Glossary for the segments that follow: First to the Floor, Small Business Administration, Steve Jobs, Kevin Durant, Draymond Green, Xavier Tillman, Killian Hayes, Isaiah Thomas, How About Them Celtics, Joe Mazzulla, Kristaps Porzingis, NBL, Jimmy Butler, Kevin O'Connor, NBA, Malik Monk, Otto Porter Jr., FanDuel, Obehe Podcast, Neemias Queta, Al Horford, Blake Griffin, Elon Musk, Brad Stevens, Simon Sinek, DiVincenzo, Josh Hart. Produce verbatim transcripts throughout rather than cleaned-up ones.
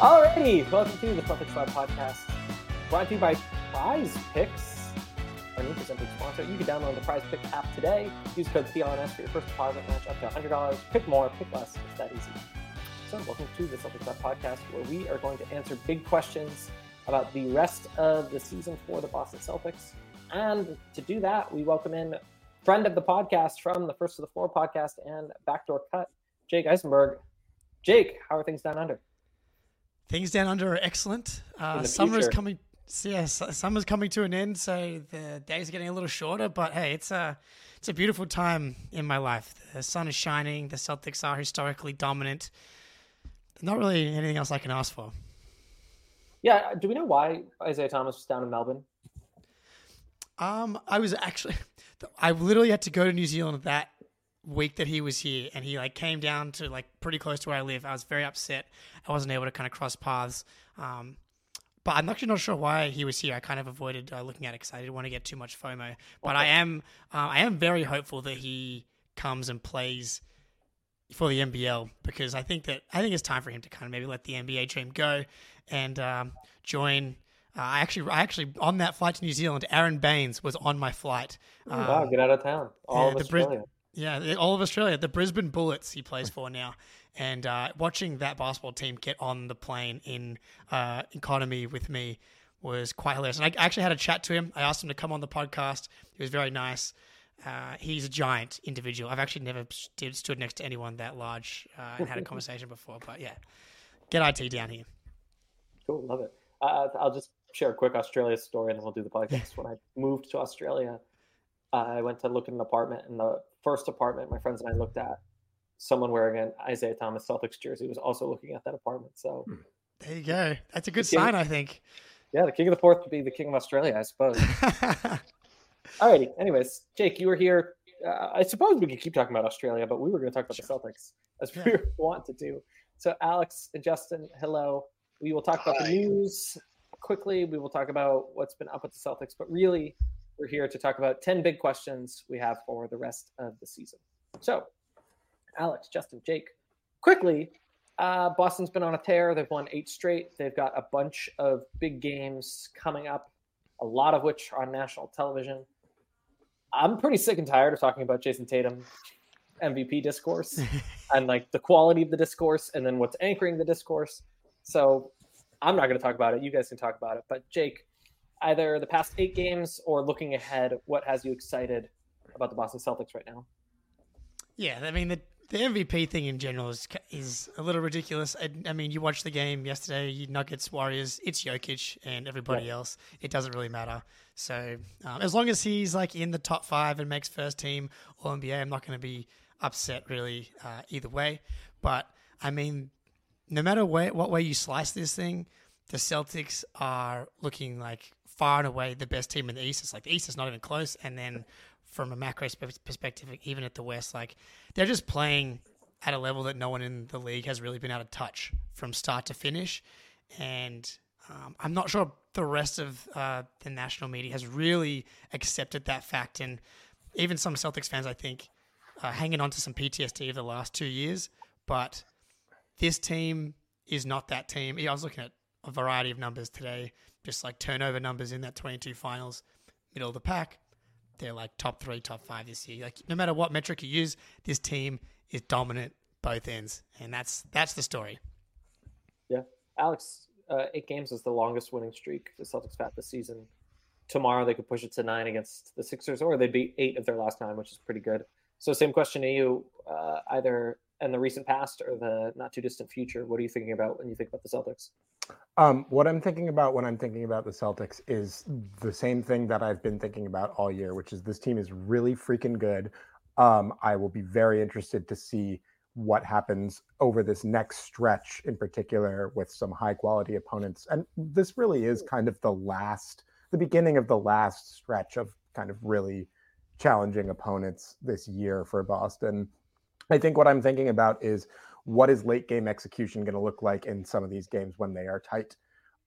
Alrighty, welcome to the Perfect Squad Podcast, brought to you by Prize Picks, our new presenting sponsor. You can download the Prize Picks app today. Use code P L N S for your first deposit match up to one hundred dollars. Pick more, pick less. It's that easy. So welcome to the Celtics Live Podcast, where we are going to answer big questions about the rest of the season for the Boston Celtics. And to do that, we welcome in friend of the podcast from the First to the Floor podcast and Backdoor Cut, Jake Issenberg. Jake, how are things down under? Things down under are excellent. Uh, summer is coming. Yeah, summer's coming to an end, so the days are getting a little shorter. But hey, it's a it's a beautiful time in my life. The sun is shining. The Celtics are historically dominant. Not really anything else I can ask for. Yeah, do we know why Isaiah Thomas was down in Melbourne? Um, I was actually, I literally had to go to New Zealand that week that he was here, and he like came down to like pretty close to where I live. I was very upset. I wasn't able to kind of cross paths. Um, but I'm actually not sure why he was here. I kind of avoided uh, looking at it because I didn't want to get too much FOMO. But okay. I am, uh, I am very hopeful that he comes and plays for the N B L, because I think that I think it's time for him to kind of maybe let the N B A dream go and um, join. Uh, I actually, I actually on that flight to New Zealand, Aaron Baines was on my flight. Um, wow, get out of town! All yeah, of Australia. Bris- yeah, all of Australia. The Brisbane Bullets he plays for now, and uh, watching that basketball team get on the plane in uh, economy with me was quite hilarious. And I actually had a chat to him. I asked him to come on the podcast. He was very nice. Uh, he's a giant individual. I've actually never st- stood next to anyone that large uh, and had a conversation before, but yeah, get I T down here. Cool, love it. Uh, I'll just share a quick Australia story and then we'll do the podcast. When I moved to Australia, uh, I went to look at an apartment, and the first apartment my friends and I looked at, someone wearing an Isaiah Thomas Celtics jersey was also looking at that apartment. So there you go. That's a good sign, of, I think. Yeah, the king of the fourth would be the king of Australia, I suppose. Alrighty. Anyways, Jake, you were here. Uh, I suppose we could keep talking about Australia, but we were going to talk about sure. the Celtics, as yeah. we want to do. So, Alex and Justin, hello. We will talk Hi. about the news quickly. We will talk about what's been up with the Celtics, but really, we're here to talk about ten big questions we have for the rest of the season. So, Alex, Justin, Jake, quickly. Uh, Boston's been on a tear. They've won eight straight. They've got a bunch of big games coming up, a lot of which are on national television. I'm pretty sick and tired of talking about Jason Tatum M V P discourse and like the quality of the discourse and then what's anchoring the discourse. So I'm not going to talk about it. You guys can talk about it. But Jake, either the past eight games or looking ahead, what has you excited about the Boston Celtics right now? Yeah, I mean, the, the M V P thing in general is is a little ridiculous. I, I mean, you watched the game yesterday, Nuggets, Warriors, it's Jokic and everybody yeah. else. It doesn't really matter. So um, as long as he's like in the top five and makes first team or N B A, I'm not going to be upset really uh, either way. But I mean, no matter way, what way you slice this thing, the Celtics are looking like far and away the best team in the East. It's like the East is not even close. And then from a macro perspective, even at the West, like they're just playing at a level that no one in the league has really been able to touch from start to finish. And um, I'm not sure the rest of uh, the national media has really accepted that fact. And even some Celtics fans, I think, are hanging on to some P T S D of the last two years. But this team is not that team. I was looking at a variety of numbers today, just like turnover numbers in that twenty-two finals, middle of the pack. They're like top three, top five this year. Like no matter what metric you use, this team is dominant both ends, and that's that's the story. Yeah, Alex, uh, eight games is the longest winning streak the Celtics have had this season. Tomorrow they could push it to nine against the Sixers, or they'd be eight of their last nine, which is pretty good. So same question to you, uh, either in the recent past or the not too distant future. What are you thinking about when you think about the Celtics? Um, what I'm thinking about when I'm thinking about the Celtics is the same thing that I've been thinking about all year, which is this team is really freaking good. Um, I will be very interested to see what happens over this next stretch in particular with some high quality opponents. And this really is kind of the last, the beginning of the last stretch of kind of really challenging opponents this year for Boston. I think what I'm thinking about is what is late game execution going to look like in some of these games when they are tight?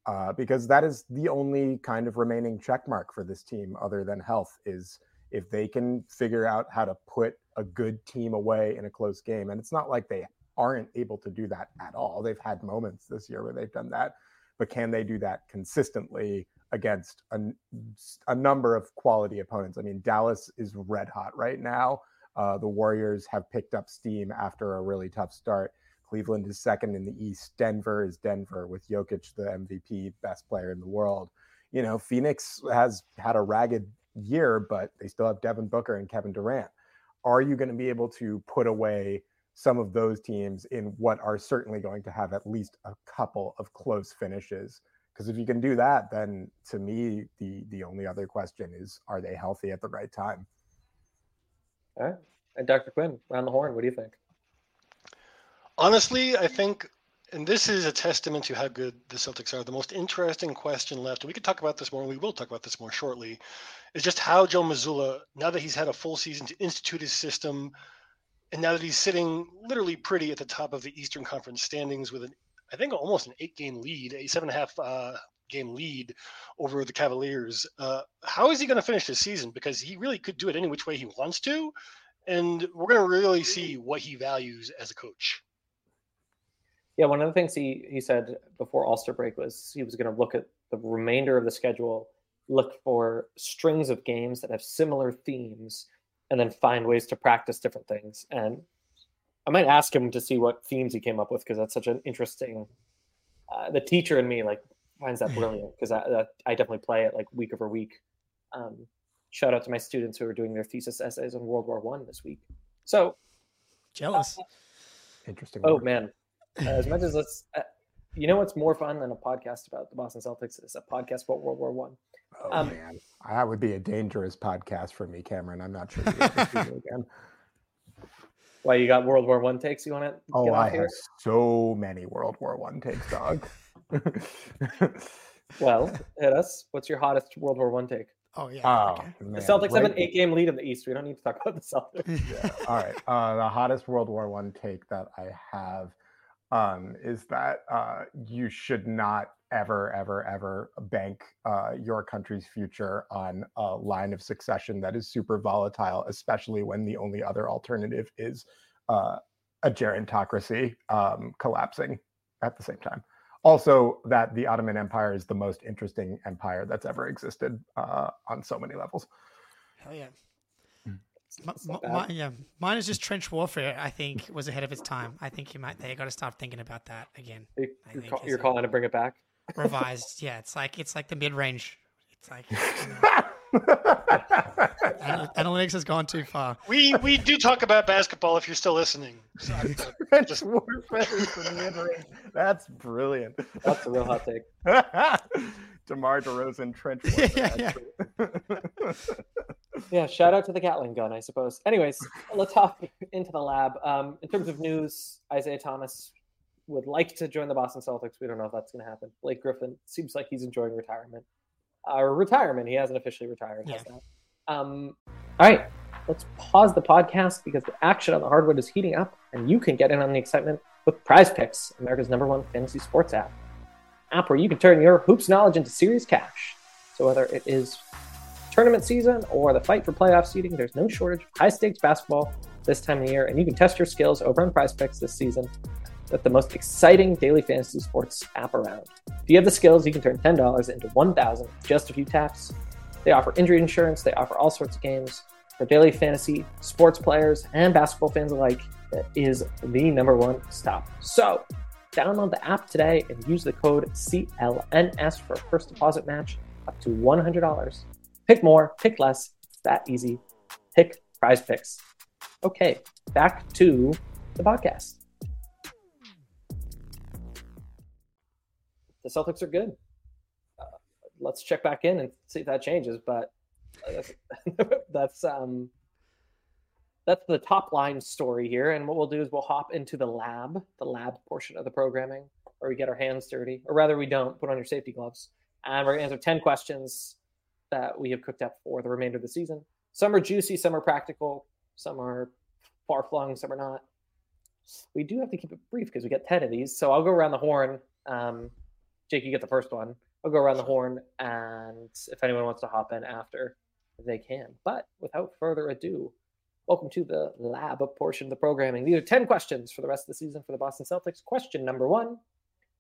Uh, because that is the only kind of remaining check mark for this team other than health, is if they can figure out how to put a good team away in a close game. And it's not like they aren't able to do that at all. They've had moments this year where they've done that, but can they do that consistently against a, a number of quality opponents? I mean, Dallas is red hot right now. Uh, the Warriors have picked up steam after a really tough start. Cleveland is second in the East. Denver is Denver with Jokic, the M V P, best player in the world. You know, Phoenix has had a ragged year, but they still have Devin Booker and Kevin Durant. Are you going to be able to put away some of those teams in what are certainly going to have at least a couple of close finishes? Because if you can do that, then to me, the the only other question is, are they healthy at the right time? All right. And Doctor Quinn, round the horn, what do you think? Honestly, I think, and this is a testament to how good the Celtics are, the most interesting question left, and we could talk about this more, and we will talk about this more shortly, is just how Joe Mazzulla, now that he's had a full season to institute his system, and now that he's sitting literally pretty at the top of the Eastern Conference standings with, an, I think, almost an eight-game lead, a seven-and-a-half uh, game lead over the Cavaliers, uh, how is he going to finish this season? Because he really could do it any which way he wants to, and we're going to really see what he values as a coach. Yeah, one of the things he, he said before All-Star break was he was going to look at the remainder of the schedule, look for strings of games that have similar themes, and then find ways to practice different things. And I might ask him to see what themes he came up with, because that's such an interesting uh, – the teacher in me, like, finds that brilliant, because I, I definitely play it, like, week over week. Um, shout out to my students who are doing their thesis essays on World War One this week. So – Jealous. Uh, interesting. Oh, word. Man. Uh, as much as let's, uh, you know, what's more fun than a podcast about the Boston Celtics is a podcast about World War One. Oh um, man, that would be a dangerous podcast for me, Cameron. I'm not sure. Again. Why, you got World War One takes? You want to? Oh, get I have here? So many World War One takes, dog. Well, hit us. What's your hottest World War One take? Oh yeah. Oh, okay. The Celtics Great. have an eight-game lead in the East. We don't need to talk about the Celtics. Yeah. All right. Uh, the hottest World War One take that I have. Um, is that uh, you should not ever, ever, ever bank uh, your country's future on a line of succession that is super volatile, especially when the only other alternative is uh, a gerontocracy um, collapsing at the same time. Also, that the Ottoman Empire is the most interesting empire that's ever existed uh, on so many levels. Hell yeah. My, my, yeah, mine is just trench warfare. I think was ahead of its time. I think you might. They got to start thinking about that again. You're, I think, call, you're calling to bring it back. Revised, yeah. It's like it's like the mid range. It's like you know, analytics has gone too far. We we do talk about basketball. If you're still listening, so I'm, I'm just... That's brilliant. That's a real hot take. DeMar DeRozan trench warfare. Yeah, yeah. Yeah, shout out to the Gatling gun, I suppose. Anyways, let's hop into the lab. Um, in terms of news, Isaiah Thomas would like to join the Boston Celtics. We don't know if that's going to happen. Blake Griffin seems like he's enjoying retirement. Uh, retirement. He hasn't officially retired. Yeah. Has that? Um, all right, let's pause the podcast because the action on the hardwood is heating up, and you can get in on the excitement with Prize Picks, America's number one fantasy sports app. App where you can turn your hoops knowledge into serious cash. So whether it is tournament season or the fight for playoff seeding, there's no shortage of high-stakes basketball this time of year, and you can test your skills over on Prize Picks this season with the most exciting daily fantasy sports app around. If you have the skills, you can turn ten dollars into one thousand dollars in just a few taps. They offer injury insurance. They offer all sorts of games for daily fantasy sports players and basketball fans alike. That is the number one stop. So download the app today and use the code C L N S for a first deposit match up to one hundred dollars. Pick more, pick less. It's that easy. Pick Prize Picks. Okay, back to the podcast. The Celtics are good. Uh, let's check back in and see if that changes. But that's, that's um, that's the top line story here. And what we'll do is we'll hop into the lab, the lab portion of the programming, where we get our hands dirty, or rather we don't. Put on your safety gloves, and we're gonna answer ten questions that we have cooked up for the remainder of the season. Some are juicy, some are practical, some are far-flung, some are not. We do have to keep it brief because we got ten of these. So I'll go around the horn. Um, Jake, you get the first one. I'll go around the horn, and if anyone wants to hop in after, they can. But without further ado, Welcome to the lab portion of the programming. These are ten questions for the rest of the season for the Boston Celtics. Question number one,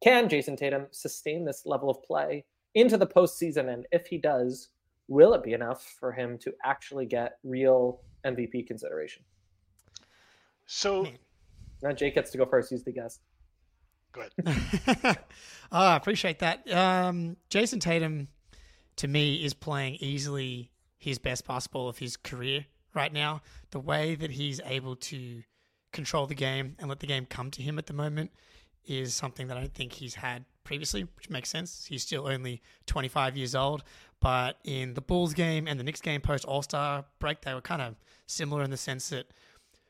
can Jason Tatum sustain this level of play into the postseason? And if he does, will it be enough for him to actually get real M V P consideration? So now Jake gets to go first. He's the guest. Go ahead. I oh, appreciate that. Um, Jason Tatum, to me, is playing easily his best basketball of his career right now. The way that he's able to control the game and let the game come to him at the moment is something that I don't think he's had previously, which makes sense. He's still only twenty-five years old, but in the Bulls game and the Knicks game post All-Star break, they were kind of similar in the sense that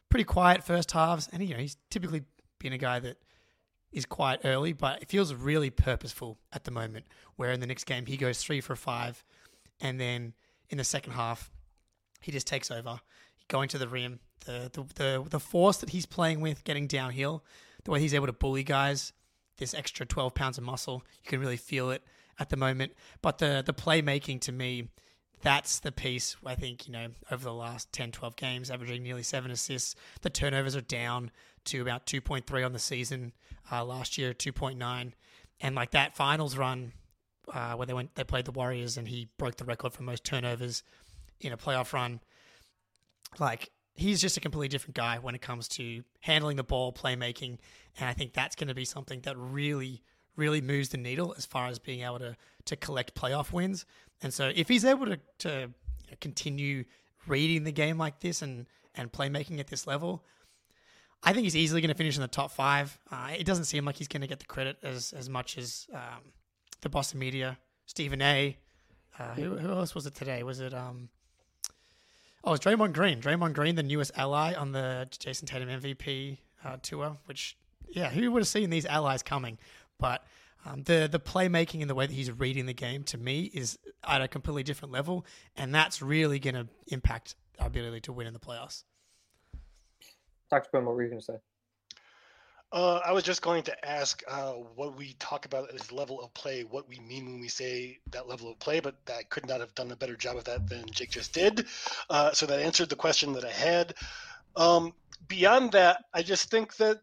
pretty quiet first halves, and you know he's typically been a guy that is quiet early, but it feels really purposeful at the moment, where in the Knicks game he goes three for five, and then in the second half he just takes over, going to the rim. The, the, the, the force that he's playing with, getting downhill, the way he's able to bully guys, this extra twelve pounds of muscle, you can really feel it at the moment. But the the playmaking, to me, that's the piece, I think, you know, over the last ten, twelve games, averaging nearly seven assists. The turnovers are down to about two point three on the season. Uh, last year, two point nine. And like that finals run uh, where they went, they played the Warriors and he broke the record for most turnovers in a playoff run. Like, he's just a completely different guy when it comes to handling the ball, playmaking, and I think that's going to be something that really, really moves the needle as far as being able to to collect playoff wins. And so if he's able to, to you know, continue reading the game like this and, and playmaking at this level, I think he's easily going to finish in the top five. Uh, it doesn't seem like he's going to get the credit as, as much as um, the Boston media, Stephen A. Uh, who, who else was it today? Was it... Um, Oh, it's Draymond Green. Draymond Green, the newest ally on the Jason Tatum M V P uh, tour, which, yeah, who would have seen these allies coming? But um, the the playmaking and the way that he's reading the game, to me, is at a completely different level, and that's really going to impact our ability to win in the playoffs. Doctor Quinn, what were you going to say? Uh, I was just going to ask uh, what we talk about as level of play, what we mean when we say that level of play, but I could not have done a better job of that than Jake just did. Uh, so that answered the question that I had. Um, beyond that, I just think that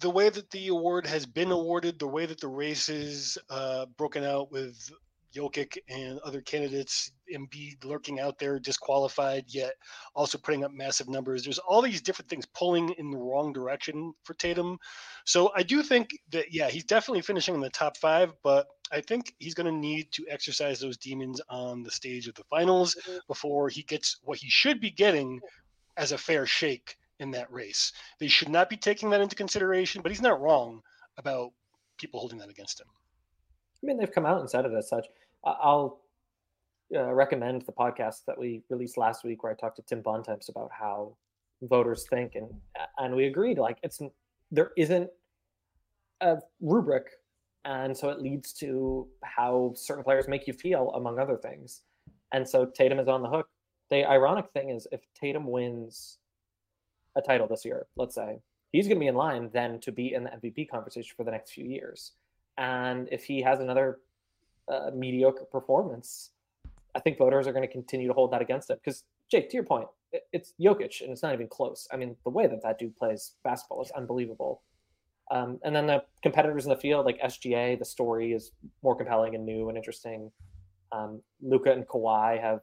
the way that the award has been awarded, the way that the race is uh, broken out with Jokic and other candidates, Embiid lurking out there, disqualified, yet also putting up massive numbers. There's all these different things pulling in the wrong direction for Tatum. So I do think that, yeah, he's definitely finishing in the top five, but I think he's going to need to exercise those demons on the stage of the finals before he gets what he should be getting as a fair shake in that race. They should not be taking that into consideration, but he's not wrong about people holding that against him. I mean, they've come out and said it as such. I'll uh, recommend the podcast that we released last week where I talked to Tim Bontemps about how voters think. And and we agreed, like, it's there isn't a rubric. And so it leads to how certain players make you feel, among other things. And so Tatum is on the hook. The ironic thing is if Tatum wins a title this year, let's say, he's going to be in line then to be in the M V P conversation for the next few years. And if he has another uh, mediocre performance, I think voters are going to continue to hold that against him. Because, Jake, to your point, it, it's Jokic, and it's not even close. I mean, the way that that dude plays basketball is unbelievable. Um, and then the competitors in the field, like S G A, the story is more compelling and new and interesting. Um, Luka and Kawhi have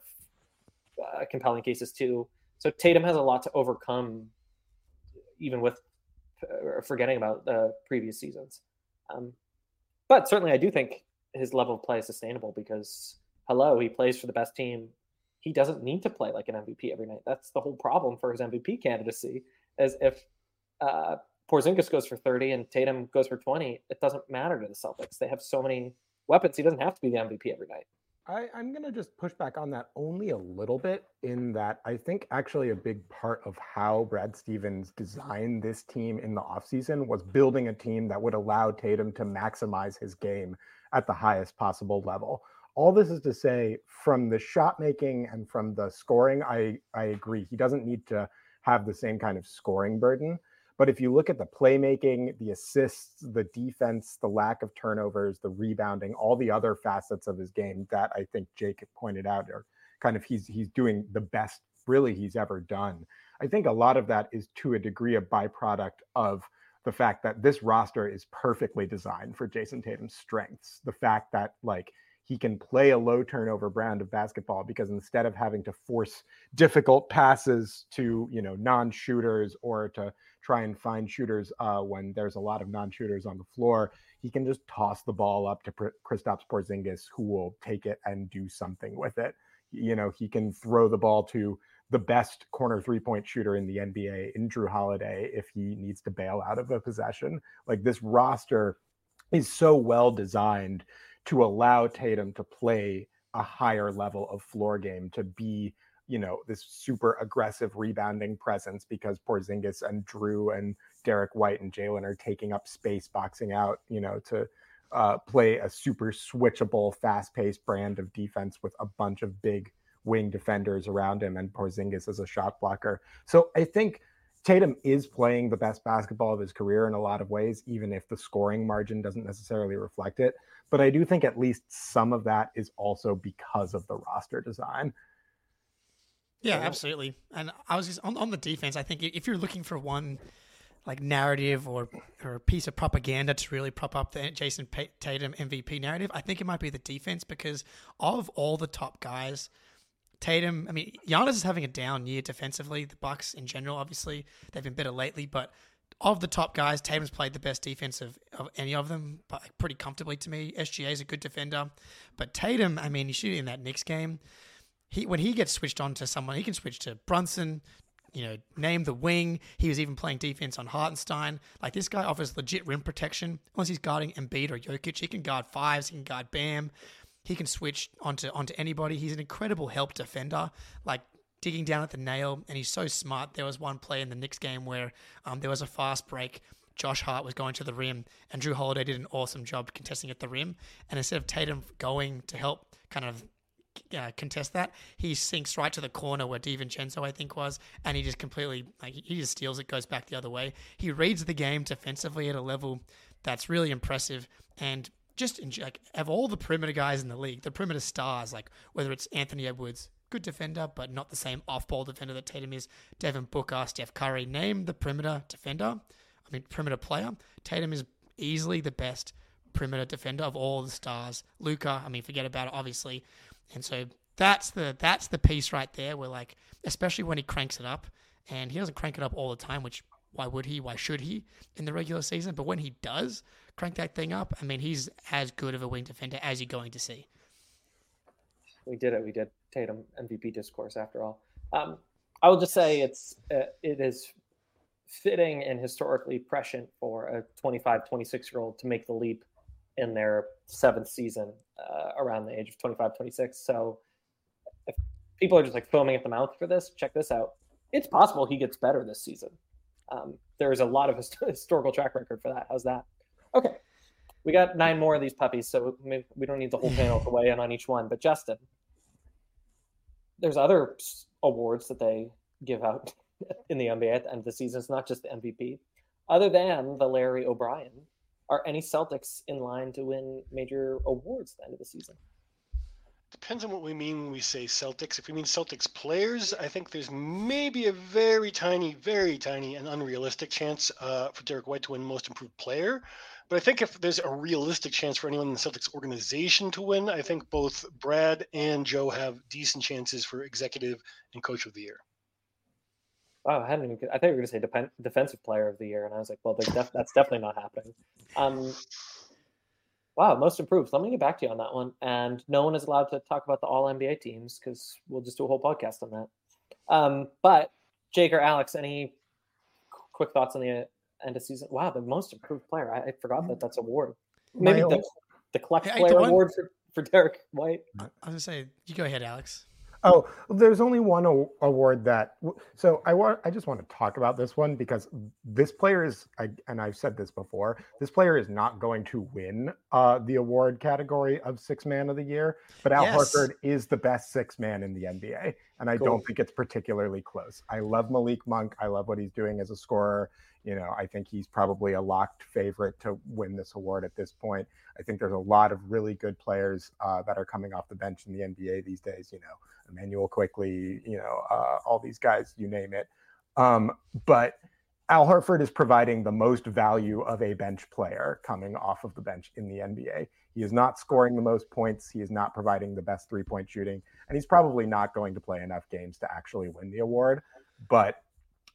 uh, compelling cases too. So Tatum has a lot to overcome, even with uh, forgetting about the uh, previous seasons. Um, But certainly I do think his level of play is sustainable because, hello, he plays for the best team. He doesn't need to play like an M V P every night. That's the whole problem for his M V P candidacy, is if uh, Porzingis goes for thirty and Tatum goes for twenty, it doesn't matter to the Celtics. They have so many weapons. He doesn't have to be the M V P every night. I, I'm going to just push back on that only a little bit, in that I think actually a big part of how Brad Stevens designed this team in the offseason was building a team that would allow Tatum to maximize his game at the highest possible level. All this is to say, from the shot making and from the scoring, I, I agree. He doesn't need to have the same kind of scoring burden. But if you look at the playmaking, the assists, the defense, the lack of turnovers, the rebounding, all the other facets of his game that I think Jake pointed out are kind of he's he's doing the best really he's ever done. I think a lot of that is to a degree a byproduct of the fact that this roster is perfectly designed for Jason Tatum's strengths. The fact that like he can play a low turnover brand of basketball, because instead of having to force difficult passes to, you know, non-shooters or to try and find shooters uh, when there's a lot of non-shooters on the floor, he can just toss the ball up to Kristaps Porzingis, who will take it and do something with it. You know, he can throw the ball to the best corner three-point shooter in the N B A in Drew Holiday if he needs to bail out of a possession. Like, this roster is so well designed to allow Tatum to play a higher level of floor game, to be, you know, this super aggressive rebounding presence, because Porzingis and Drew and Derrick White and Jalen are taking up space, boxing out, you know, to uh, play a super switchable, fast-paced brand of defense with a bunch of big wing defenders around him, and Porzingis as a shot blocker. So I think Tatum is playing the best basketball of his career in a lot of ways, even if the scoring margin doesn't necessarily reflect it. But I do think at least some of that is also because of the roster design. Yeah, absolutely. And I was just on, on the defense. I think if you're looking for one like narrative or or a piece of propaganda to really prop up the Jason Tatum M V P narrative, I think it might be the defense, because of all the top guys, Tatum, I mean, Giannis is having a down year defensively. The Bucks in general, obviously, they've been better lately. But of the top guys, Tatum's played the best defense of, of any of them, but pretty comfortably to me. S G A is a good defender. But Tatum, I mean, you shoot in that Knicks game. He When he gets switched on to someone, he can switch to Brunson, you know, name the wing. He was even playing defense on Hartenstein. Like, this guy offers legit rim protection. Once he's guarding Embiid or Jokic, he can guard fives, he can guard Bam. He can switch onto onto anybody. He's an incredible help defender, like digging down at the nail, and he's so smart. There was one play in the Knicks game where um, there was a fast break. Josh Hart was going to the rim, and Drew Holiday did an awesome job contesting at the rim. And instead of Tatum going to help kind of uh, contest that, he sinks right to the corner where DiVincenzo, I think, was, and he just completely, like, he just steals it, goes back the other way. He reads the game defensively at a level that's really impressive, and just enjoy, like, of all the perimeter guys in the league, the perimeter stars, like whether it's Anthony Edwards, good defender, but not the same off-ball defender that Tatum is, Devin Booker, Steph Curry, name the perimeter defender, I mean perimeter player, Tatum is easily the best perimeter defender of all the stars. Luka, I mean, forget about it, obviously. And so that's the that's the piece right there where, like, especially when he cranks it up, and he doesn't crank it up all the time, which why would he, why should he in the regular season? But when he does crank that thing up, I mean, he's as good of a wing defender as you're going to see. We did it. We did Tatum M V P discourse after all. Um, I will just say it's uh, it is fitting and historically prescient for a twenty-five, twenty-six-year-old to make the leap in their seventh season uh, around the age of twenty-five, twenty-six. So if people are just like foaming at the mouth for this, check this out. It's possible he gets better this season. Um, there's a lot of hist- historical track record for that. How's that? Okay, we got nine more of these puppies, so we don't need the whole panel to weigh in on each one. But Justin, there's other awards that they give out in the N B A at the end of the season. It's not just the M V P. Other than the Larry O'Brien, are any Celtics in line to win major awards at the end of the season? Depends on what we mean when we say Celtics. If we mean Celtics players, I think there's maybe a very tiny, very tiny and unrealistic chance uh, for Derrick White to win Most Improved Player. But I think if there's a realistic chance for anyone in the Celtics organization to win, I think both Brad and Joe have decent chances for Executive and Coach of the Year. Wow, I hadn't even. I thought you were going to say depend, Defensive Player of the Year, and I was like, well, def- that's definitely not happening. Um, Wow, Most Improved. So I'm going to get back to you on that one. And no one is allowed to talk about the All-N B A teams because we'll just do a whole podcast on that. Um, but Jake or Alex, any quick thoughts on the end of season? Wow, the Most Improved Player. I, I forgot that that's an award. Maybe the, the Clutch hey, Player one... Award for, for Derrick White. I was going to say, you go ahead, Alex. Oh, there's only one award that – so I want. I just want to talk about this one because this player is – and I've said this before. This player is not going to win uh, the award category of Sixth Man of the Year, but Al yes. Horford is the best sixth man in the N B A, and I cool. don't think it's particularly close. I love Malik Monk. I love what he's doing as a scorer. You know, I think he's probably a locked favorite to win this award at this point. I think there's a lot of really good players uh, that are coming off the bench in the N B A these days. You know, Immanuel Quickley, you know, uh, all these guys, you name it. Um, but Al Horford is providing the most value of a bench player coming off of the bench in the N B A. He is not scoring the most points. He is not providing the best three-point shooting. And he's probably not going to play enough games to actually win the award. But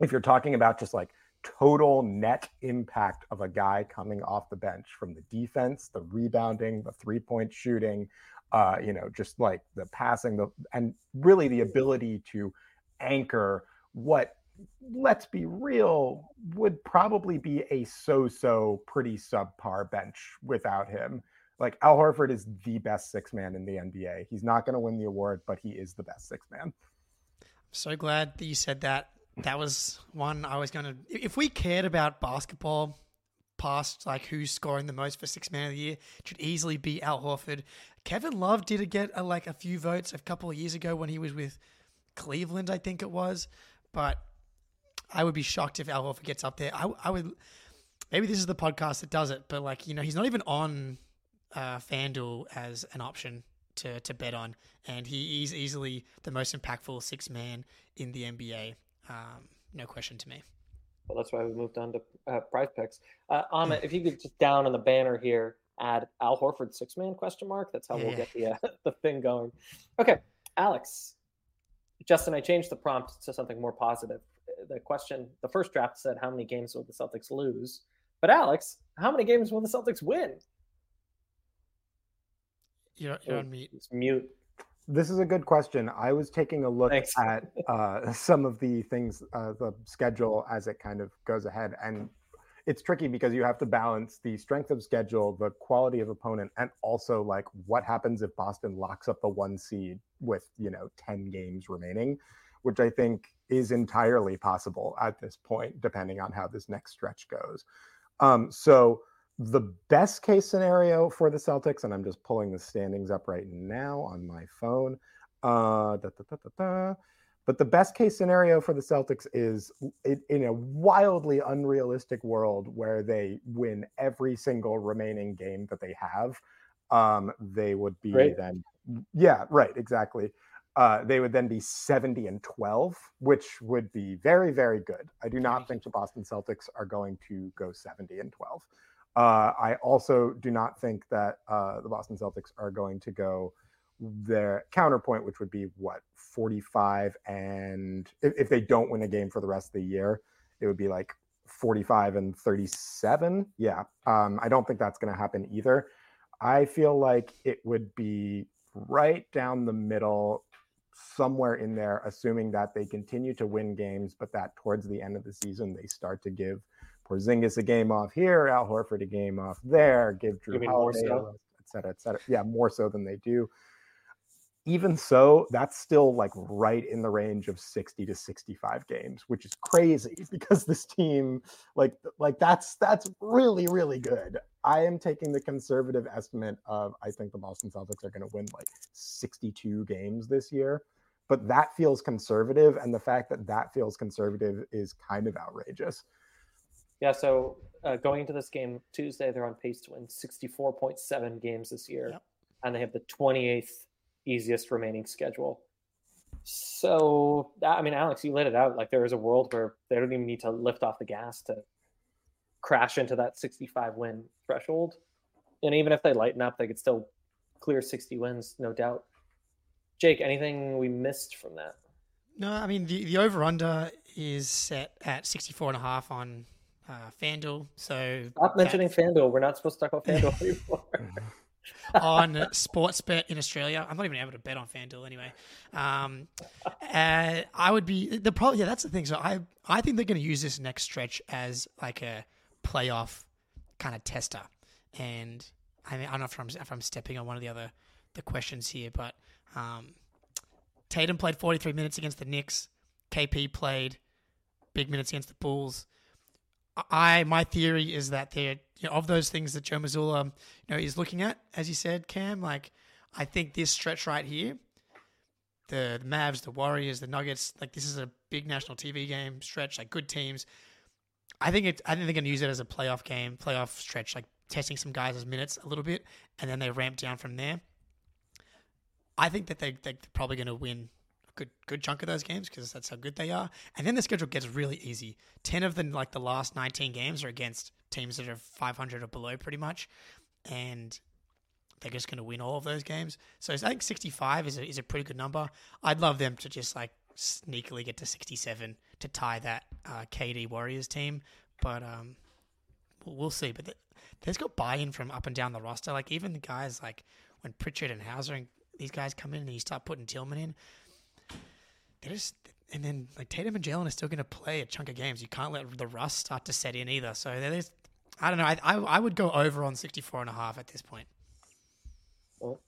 if you're talking about just like total net impact of a guy coming off the bench from the defense, the rebounding, the three-point shooting, uh, you know, just like the passing, the and really the ability to anchor what, let's be real, would probably be a so-so pretty subpar bench without him. Like, Al Horford is the best six man in the N B A. He's not going to win the award, but he is the best six man. I'm so glad that you said that. That was one I was going to, if we cared about basketball past, like who's scoring the most for six man of the year, it should easily be Al Horford. Kevin Love did get a, like a few votes a couple of years ago when he was with Cleveland, I think it was, but I would be shocked if Al Horford gets up there. I, I would, maybe this is the podcast that does it, but like, you know, he's not even on uh, FanDuel as an option to, to bet on. And he is easily the most impactful six man in the N B A. Um, no question to me. Well, that's why we moved on to uh, Prize Picks. Uh, Amit, if you could just down on the banner here, add Al Horford six man question mark. That's how yeah. we'll get the, uh, the thing going. Okay. Alex, Justin, I changed the prompt to something more positive. The question, the first draft said, how many games will the Celtics lose? But Alex, how many games will the Celtics win? You're, you're on mute. It's mute. This is a good question. I was taking a look Thanks. at uh, some of the things, uh, the schedule as it kind of goes ahead. And it's tricky because you have to balance the strength of schedule, the quality of opponent, and also like what happens if Boston locks up the one seed with, you know, ten games remaining, which I think is entirely possible at this point, depending on how this next stretch goes. Um, so the best case scenario for the Celtics, and I'm just pulling the standings up right now on my phone, uh, da, da, da, da, da. But the best case scenario for the Celtics is in, in a wildly unrealistic world where they win every single remaining game that they have, um, they would be right. then, yeah, right, exactly. Uh, they would then be seventy and twelve, which would be very, very good. I do not think the Boston Celtics are going to go seventy and twelve. Uh, I also do not think that uh, the Boston Celtics are going to go their counterpoint, which would be what, forty-five and if, if they don't win a game for the rest of the year, it would be like forty-five and thirty-seven. Yeah, um, I don't think that's going to happen either. I feel like it would be right down the middle. Somewhere in there, assuming that they continue to win games, but that towards the end of the season, they start to give Porzingis a game off here, Al Horford a game off there, give Drew Holiday, so. et cetera, et cetera. Yeah, more so than they do. Even so, that's still like right in the range of sixty to sixty-five games, which is crazy because this team, like, like that's that's really, really good. I am taking the conservative estimate of I think the Boston Celtics are going to win like sixty-two games this year, but that feels conservative, and the fact that that feels conservative is kind of outrageous. Yeah, so uh, going into this game Tuesday, they're on pace to win sixty-four point seven games this year, yep. and they have the twenty-eighth easiest remaining schedule. So, I mean, Alex, you laid it out. Like, there is a world where they don't even need to lift off the gas to crash into that sixty-five win threshold. And even if they lighten up, they could still clear sixty wins, no doubt. Jake, anything we missed from that? No, I mean, the, the over-under is set at sixty-four and a half on uh, FanDuel. So Stop mentioning FanDuel. We're not supposed to talk about FanDuel anymore. on sports bet in Australia. I'm not even able to bet on FanDuel anyway. Um, uh, I would be the problem. Yeah, that's the thing. So I, I think they're going to use this next stretch as like a playoff kind of tester. And I mean, I don't know if I'm, if I'm stepping on one of the other, the questions here, but um, Tatum played forty-three minutes against the Knicks. K P played big minutes against the Bulls. I, my theory is that they're, you know, of those things that Joe Mazzulla, you know, is looking at, as you said, Cam, like, I think this stretch right here, the, the Mavs, the Warriors, the Nuggets, like, this is a big national T V game stretch, like, good teams. I think it, I think they're going to use it as a playoff game, playoff stretch, like, testing some guys' minutes a little bit, and then they ramp down from there. I think that they, they're probably going to win a good good chunk of those games because that's how good they are. And then the schedule gets really easy. ten of the like the last nineteen games are against teams that are five hundred or below pretty much, and they're just going to win all of those games. So I think sixty-five is a, is a pretty good number. I'd love them to just like sneakily get to sixty-seven to tie that uh, K D Warriors team, but um, we'll see. But th- there's got buy-in from up and down the roster. Like even the guys like when Pritchard and Hauser and these guys come in and you start putting Tillman in, they're just and then like Tatum and Jalen are still going to play a chunk of games. You can't let the rust start to set in either. So there's I don't know. I I, I would go over on sixty-four and a half at this point. Well,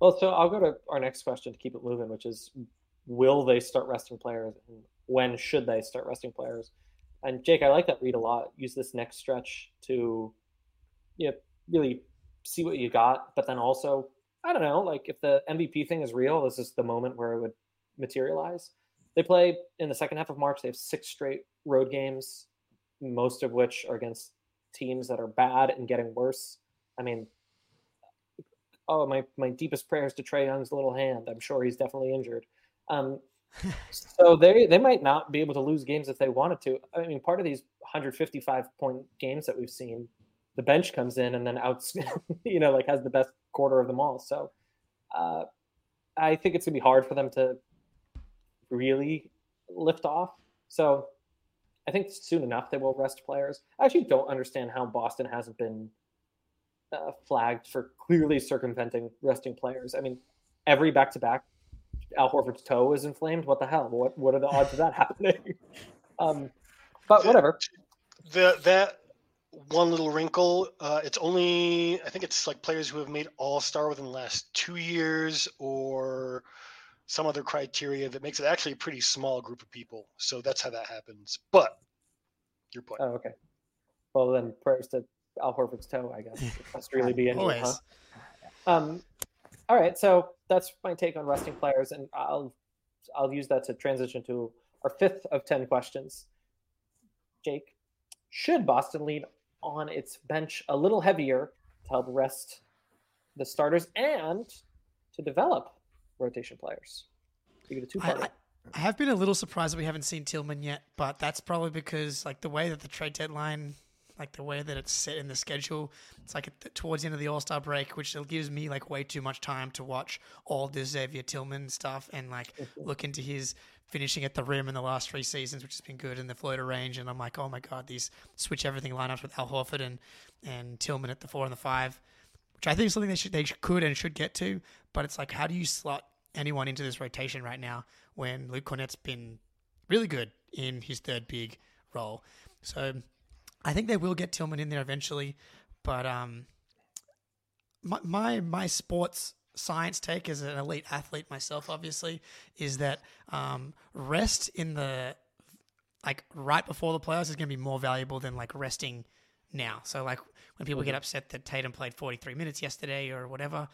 well, so I'll go to our next question to keep it moving, which is, will they start resting players? And when should they start resting players? And Jake, I like that read a lot. Use this next stretch to, you know, really see what you got. But then also, I don't know, like if the M V P thing is real, this is the moment where it would materialize. They play in the second half of March. They have six straight road games, most of which are against teams that are bad and getting worse. I mean, oh, my, my deepest prayers to Trae Young's little hand. I'm sure he's definitely injured. Um, so they they might not be able to lose games if they wanted to. I mean, part of these one fifty-five point games that we've seen, the bench comes in and then out, you know, like has the best quarter of them all. So uh, I think it's going to be hard for them to really lift off. So I think soon enough they will rest players. I actually don't understand how Boston hasn't been Uh, flagged for clearly circumventing resting players. I mean, every back-to-back, Al Horford's toe is inflamed. What the hell? What what are the odds of that happening? Um, but the, whatever. The that one little wrinkle. Uh, it's only I think it's like players who have made All-Star within the last two years or some other criteria that makes it actually a pretty small group of people. So that's how that happens. But your point. Oh, okay. Well, then prayers to Al Horford's toe, I guess. It must really be injured, huh? Um, all right, so that's my take on resting players, and I'll I'll use that to transition to our fifth of ten questions. Jake, should Boston lean on its bench a little heavier to help rest the starters and to develop rotation players? You get a two-parter. I have been a little surprised that we haven't seen Tillman yet, but that's probably because like the way that the trade deadline. Like the way that it's set in the schedule, it's like the, towards the end of the All-Star break, which gives me like way too much time to watch all this Xavier Tillman stuff and like look into his finishing at the rim in the last three seasons, which has been good in the floater range. And I'm like, oh my God, these switch everything lineups with Al Horford and, and Tillman at the four and the five, which I think is something they should, they could and should get to. But it's like, how do you slot anyone into this rotation right now when Luke Cornett's been really good in his third big role? So I think they will get Tillman in there eventually, but um, my, my my sports science take as an elite athlete myself, obviously, is that um, rest in the like right before the playoffs is going to be more valuable than like resting now. So like when people get upset that Tatum played forty-three minutes yesterday or whatever,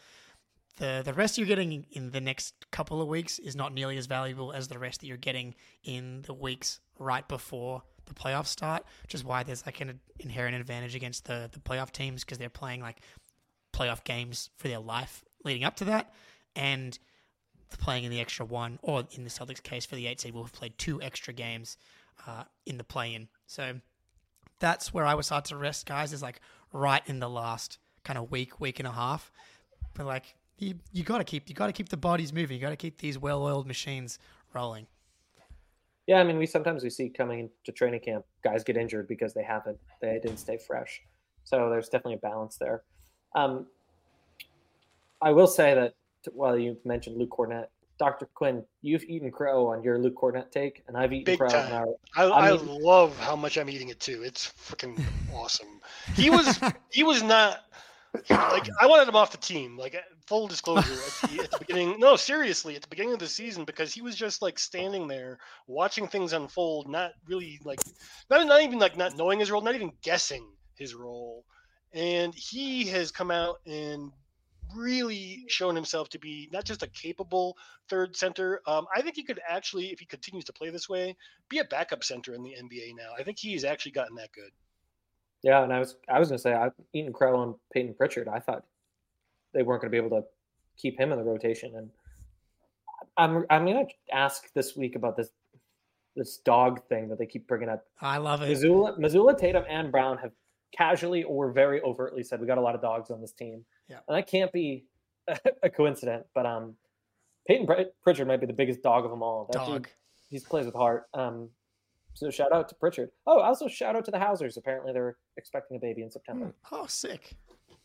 the the rest you're getting in the next couple of weeks is not nearly as valuable as the rest that you're getting in the weeks right before the playoffs start, which is why there's like an inherent advantage against the, the playoff teams because they're playing like playoff games for their life leading up to that, and playing in the extra one, or in the Celtics case for the eight seed, we'll have played two extra games uh, in the play-in. So that's where I would start to rest guys, is like right in the last kind of week, week and a half. But like you, you got to keep you got to keep the bodies moving. You got to keep these well-oiled machines rolling. Yeah, I mean, we sometimes we see coming into training camp, guys get injured because they haven't, they didn't stay fresh. So there's definitely a balance there. Um, I will say that while well, you mentioned Luke Cornett, Doctor Quinn, you've eaten crow on your Luke Cornett take, and I've eaten Big crow. Time. On our, I, I eating... love how much I'm eating it too. It's freaking awesome. He was he was not like I wanted him off the team. Like full disclosure, at the, at the beginning, no, seriously, at the beginning of the season, because he was just like standing there watching things unfold, not really like, not not even like not knowing his role, not even guessing his role, and he has come out and really shown himself to be not just a capable third center. Um, I think he could actually, if he continues to play this way, be a backup center in the N B A now. I think he's actually gotten that good. Yeah, and I was I was going to say, I've eaten crow on Peyton Pritchard. I thought they weren't going to be able to keep him in the rotation. And I'm I'm gonna ask this week about this this dog thing that they keep bringing up. I love it. Mazzulla, Mazzulla, Tatum, and Brown have casually or very overtly said we got a lot of dogs on this team. Yeah, and that can't be a, a coincidence. But um, Peyton Pritchard might be the biggest dog of them all. That dog. He plays with heart. Um, so shout out to Pritchard. Oh, also shout out to the Hausers. Apparently they're expecting a baby in September. Mm. Oh, sick.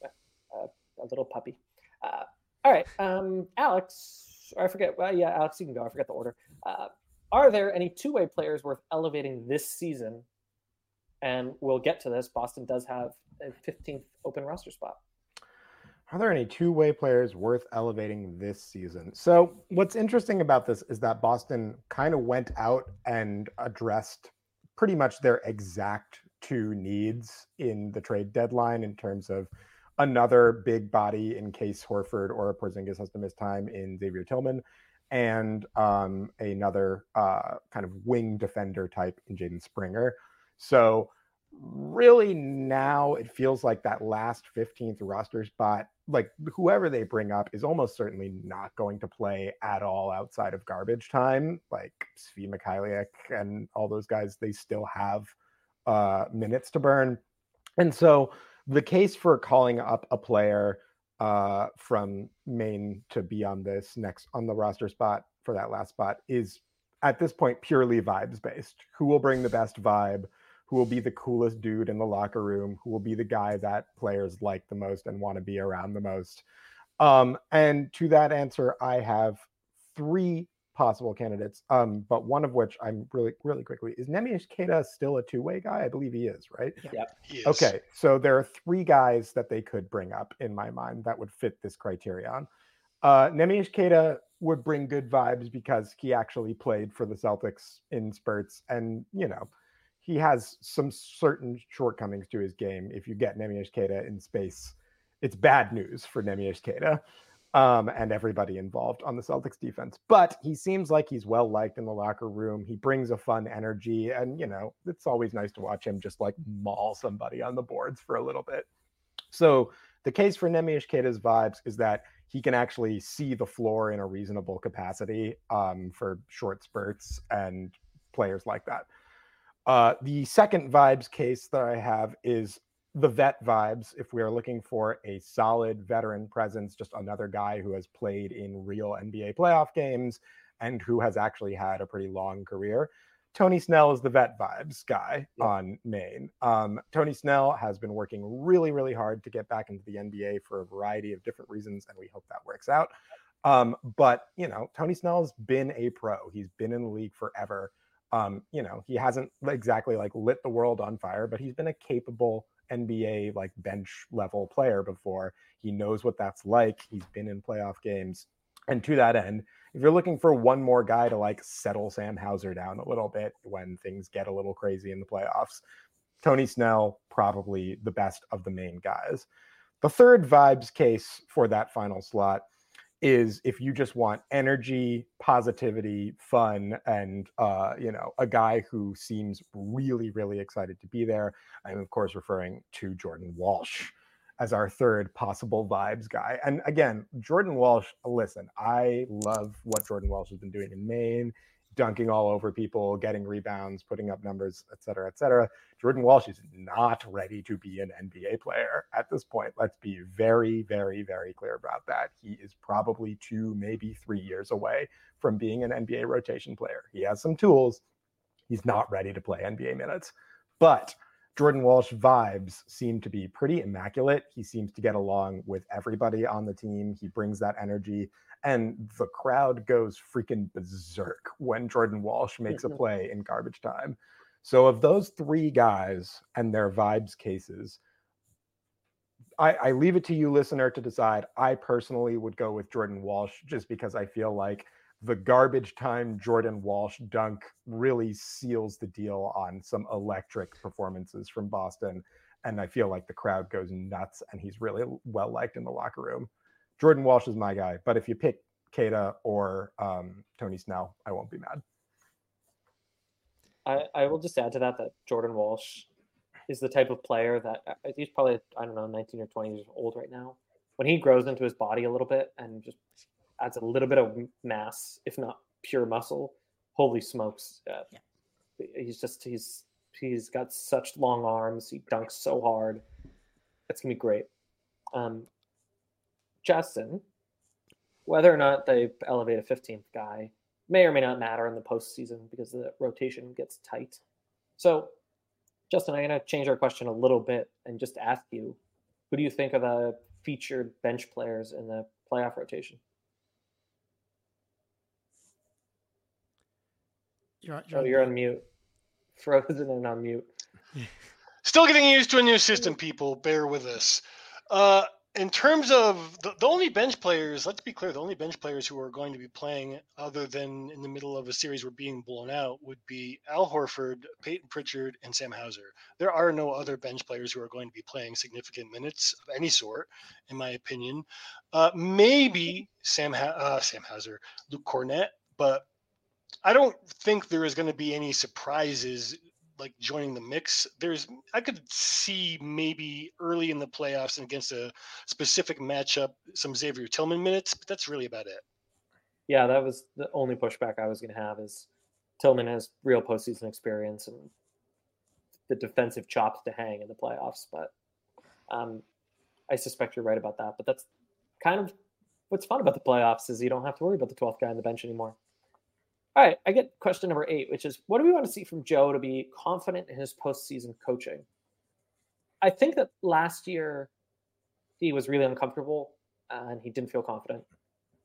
Uh, a little puppy. Uh, all right, um, Alex. Or I forget. Well, yeah, Alex, you can go. I forgot the order. Uh, are there any two-way players worth elevating this season? And we'll get to this. Boston does have a fifteenth open roster spot. Are there any two-way players worth elevating this season? So what's interesting about this is that Boston kind of went out and addressed pretty much their exact two needs in the trade deadline in terms of another big body in case Horford or Porzingis has to miss time in Xavier Tillman, and um, another uh, kind of wing defender type in Jaden Springer. So really now it feels like that last fifteenth roster spot, like whoever they bring up is almost certainly not going to play at all outside of garbage time. Like Svi Mykhailiuk and all those guys, they still have uh, minutes to burn. And so the case for calling up a player uh, from Maine to be on this next on the roster spot for that last spot is at this point purely vibes based. Who will bring the best vibe? Who will be the coolest dude in the locker room? Who will be the guy that players like the most and want to be around the most? Um, and to that answer, I have three possible candidates, um, but one of which I'm really, really quickly, is Neemias Queta still a two-way guy? I believe he is, right? Yeah, he is. Okay, so there are three guys that they could bring up in my mind that would fit this criterion. Uh, Neemias Queta would bring good vibes because he actually played for the Celtics in spurts, and, you know, he has some certain shortcomings to his game. If you get Neemias Queta in space, it's bad news for Neemias Queta um, and everybody involved on the Celtics defense. But he seems like he's well-liked in the locker room. He brings a fun energy. And, you know, it's always nice to watch him just, like, maul somebody on the boards for a little bit. So the case for Neemias Queta's vibes is that he can actually see the floor in a reasonable capacity um, for short spurts and players like that. Uh, the second vibes case that I have is the vet vibes. If we are looking for a solid veteran presence, just another guy who has played in real N B A playoff games and who has actually had a pretty long career, Tony Snell is the vet vibes guy yeah. on Maine. Um, Tony Snell has been working really, really hard to get back into the N B A for a variety of different reasons, and we hope that works out. Um, but, you know, Tony Snell's been a pro. He's been in the league forever. Um, you know, he hasn't exactly like lit the world on fire, but he's been a capable N B A like bench level player before. He knows what that's like. He's been in playoff games. And to that end, if you're looking for one more guy to like settle Sam Hauser down a little bit when things get a little crazy in the playoffs, Tony Snell, probably the best of the main guys. The third vibes case for that final slot is if you just want energy, positivity, fun, and, uh, you know, a guy who seems really, really excited to be there. I'm, of course, referring to Jordan Walsh as our third possible vibes guy. And again, Jordan Walsh, listen, I love what Jordan Walsh has been doing in Maine, dunking all over people, getting rebounds, putting up numbers, et cetera, et cetera. Jordan Walsh is not ready to be an N B A player at this point. Let's be very, very, very clear about that. He is probably two, maybe three years away from being an N B A rotation player. He has some tools. He's not ready to play N B A minutes. But Jordan Walsh vibes seem to be pretty immaculate. He seems to get along with everybody on the team. He brings that energy. And the crowd goes freaking berserk when Jordan Walsh makes a play in garbage time. So of those three guys and their vibes cases, I, I leave it to you, listener, to decide. I personally would go with Jordan Walsh just because I feel like the garbage time Jordan Walsh dunk really seals the deal on some electric performances from Boston. And I feel like the crowd goes nuts and he's really well-liked in the locker room. Jordan Walsh is my guy, but if you pick Queta or um, Tony Snell, I won't be mad. I, I will just add to that that Jordan Walsh is the type of player that he's probably, I don't know, nineteen or twenty years old right now. When he grows into his body a little bit and just adds a little bit of mass, if not pure muscle. Holy smokes. Uh, yeah. He's just, he's, he's got such long arms. He dunks so hard. It's going to be great. Um, Justin, whether or not they elevate a fifteenth guy may or may not matter in the postseason because the rotation gets tight. So, Justin, I'm going to change our question a little bit and just ask you, who do you think are the featured bench players in the playoff rotation? You're, you're, oh, you're on mute. Frozen and on mute. Still getting used to a new system, people. Bear with us. Uh, in terms of the, the only bench players, let's be clear, the only bench players who are going to be playing other than in the middle of a series we're being blown out would be Al Horford, Peyton Pritchard, and Sam Hauser. There are no other bench players who are going to be playing significant minutes of any sort, in my opinion. Uh, maybe Sam, ha- uh, Sam Hauser, Luke Cornett, but I don't think there is going to be any surprises like joining the mix. There's, I could see maybe early in the playoffs and against a specific matchup, some Xavier Tillman minutes, but that's really about it. Yeah. That was the only pushback I was going to have is Tillman has real postseason experience and the defensive chops to hang in the playoffs. But um, I suspect you're right about that, but that's kind of what's fun about the playoffs is you don't have to worry about the twelfth guy on the bench anymore. All right, I get question number eight, which is, what do we want to see from Joe to be confident in his postseason coaching? I think that last year he was really uncomfortable and he didn't feel confident.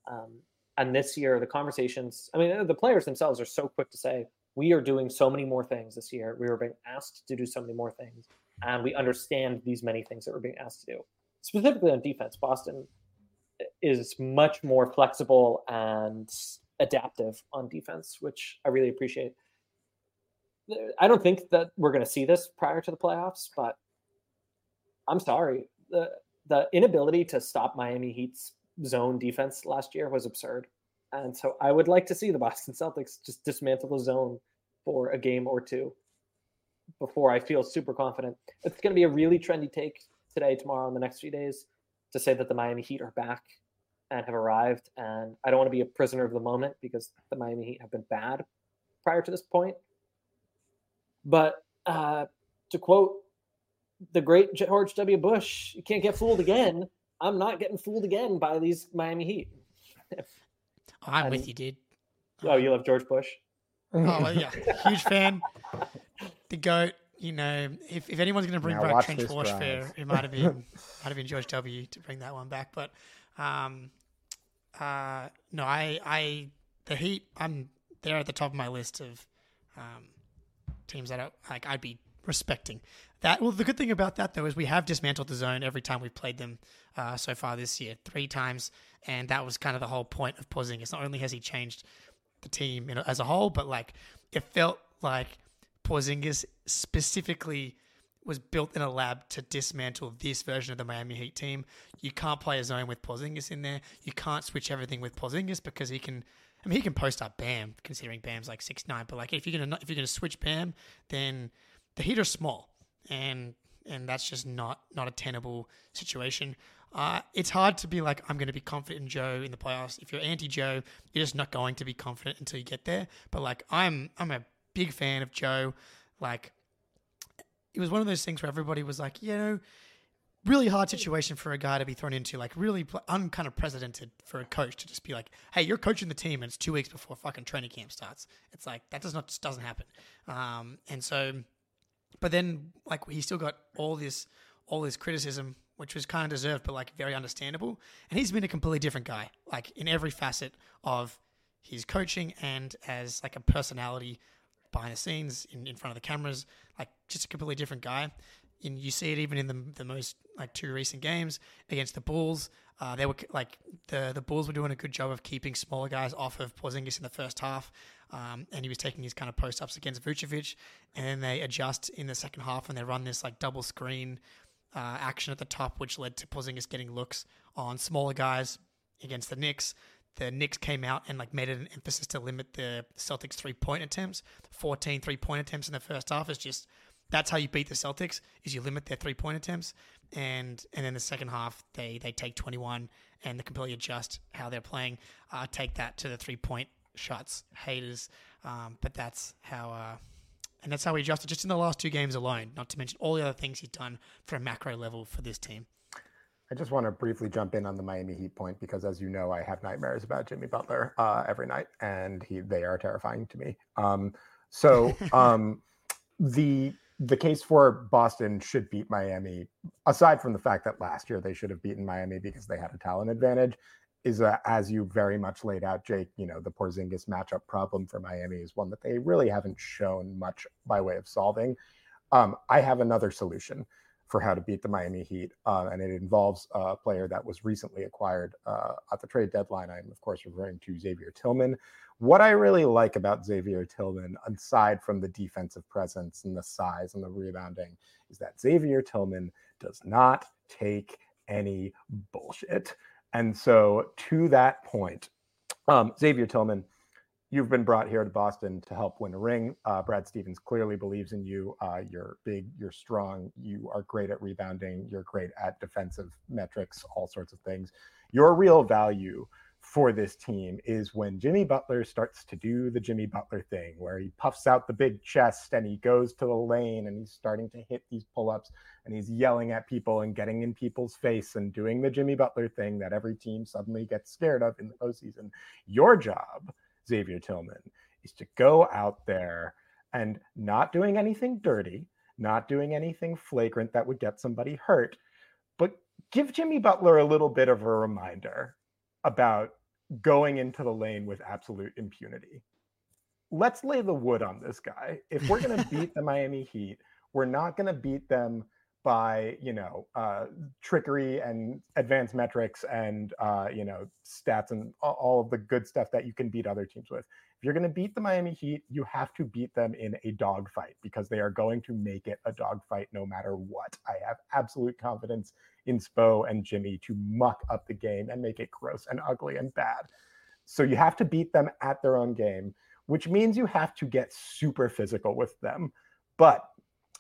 Um, and this year, the conversations, I mean, the players themselves are so quick to say, we are doing so many more things this year. We were being asked to do so many more things. And we understand these many things that we're being asked to do. Specifically on defense, Boston is much more flexible and adaptive on defense, which I really appreciate. I don't think that we're going to see this prior to the playoffs, but I'm sorry. The the inability to stop Miami Heat's zone defense last year was absurd. And so I would like to see the Boston Celtics just dismantle the zone for a game or two before I feel super confident. It's going to be a really trendy take today, tomorrow, and the next few days to say that the Miami Heat are back and have arrived, and I don't want to be a prisoner of the moment because the Miami Heat have been bad prior to this point. But uh, to quote the great George W. Bush, you can't get fooled again. I'm not getting fooled again by these Miami Heat. oh, I'm and, with you, dude. Oh, you love George Bush? Oh, yeah. Huge fan. The GOAT. You know, if, if anyone's going to bring now back trench wash fair, it might have been might have been George W. to bring that one back. But um, uh, no, I I the Heat, I'm they're at the top of my list of um, teams that I, like I'd be respecting. That well, the good thing about that though is we have dismantled the zone every time we've played them uh, so far this year, three times, and that was kind of the whole point of pausing. It's not only has he changed the team as a whole, but like it felt like Porzingis specifically was built in a lab to dismantle this version of the Miami Heat team. You can't play a zone with Porzingis in there. You can't switch everything with Porzingis because he can. I mean, he can post up Bam, considering Bam's like six nine. But like, if you're gonna if you're gonna switch Bam, then the Heat are small, and and that's just not not a tenable situation. Uh, it's hard to be like, I'm going to be confident in Joe in the playoffs. If you're anti-Joe, you're just not going to be confident until you get there. But like, I'm I'm a big fan of Joe. Like, it was one of those things where everybody was like, you know, really hard situation for a guy to be thrown into, like really un- kind of precedented for a coach to just be like, hey, you're coaching the team and it's two weeks before fucking training camp starts. It's like, that does not, just doesn't happen. Um, and so, but then like he still got all this, all this criticism, which was kind of deserved, but like very understandable. And he's been a completely different guy, like in every facet of his coaching and as like a personality behind the scenes, in, in front of the cameras, like just a completely different guy. And you see it even in the the most like two recent games against the Bulls. Uh, they were like the the Bulls were doing a good job of keeping smaller guys off of Porzingis in the first half, um, and he was taking his kind of post ups against Vucevic, and then they adjust in the second half and they run this like double screen uh, action at the top, which led to Porzingis getting looks on smaller guys against the Knicks. The Knicks came out and like made it an emphasis to limit the Celtics three-point attempts. fourteen three-point attempts in the first half is just, that's how you beat the Celtics, is you limit their three-point attempts. And and then the second half, they they take twenty-one and they completely adjust how they're playing. Uh, take that to the three-point shots, haters. Um, but that's how... Uh, and that's how he adjusted just in the last two games alone, not to mention all the other things he's done for a macro level for this team. I just want to briefly jump in on the Miami Heat point because, as you know, I have nightmares about Jimmy Butler uh, every night, and he, they are terrifying to me. Um, so um, the the case for Boston should beat Miami, aside from the fact that last year they should have beaten Miami because they had a talent advantage, is a, as you very much laid out, Jake, you know, the Porzingis matchup problem for Miami is one that they really haven't shown much by way of solving. Um, I have another solution for how to beat the Miami Heat, uh, and it involves a player that was recently acquired uh, at the trade deadline. I'm, of course, referring to Xavier Tillman. What I really like about Xavier Tillman, aside from the defensive presence and the size and the rebounding, is that Xavier Tillman does not take any bullshit. And so to that point, um, Xavier Tillman, you've been brought here to Boston to help win a ring. Uh, Brad Stevens clearly believes in you. Uh, you're big, you're strong, you are great at rebounding, you're great at defensive metrics, all sorts of things. Your real value for this team is when Jimmy Butler starts to do the Jimmy Butler thing, where he puffs out the big chest and he goes to the lane and he's starting to hit these pull-ups and he's yelling at people and getting in people's face and doing the Jimmy Butler thing that every team suddenly gets scared of in the postseason. Your job, Xavier Tillman, is to go out there and not doing anything dirty, not doing anything flagrant that would get somebody hurt, but give Jimmy Butler a little bit of a reminder about going into the lane with absolute impunity. Let's lay the wood on this guy. If we're going to beat the Miami Heat, we're not going to beat them by, you know, uh, trickery and advanced metrics and, uh, you know, stats and all of the good stuff that you can beat other teams with. If you're going to beat the Miami Heat, you have to beat them in a dogfight because they are going to make it a dogfight no matter what. I have absolute confidence in Spo and Jimmy to muck up the game and make it gross and ugly and bad. So you have to beat them at their own game, which means you have to get super physical with them. But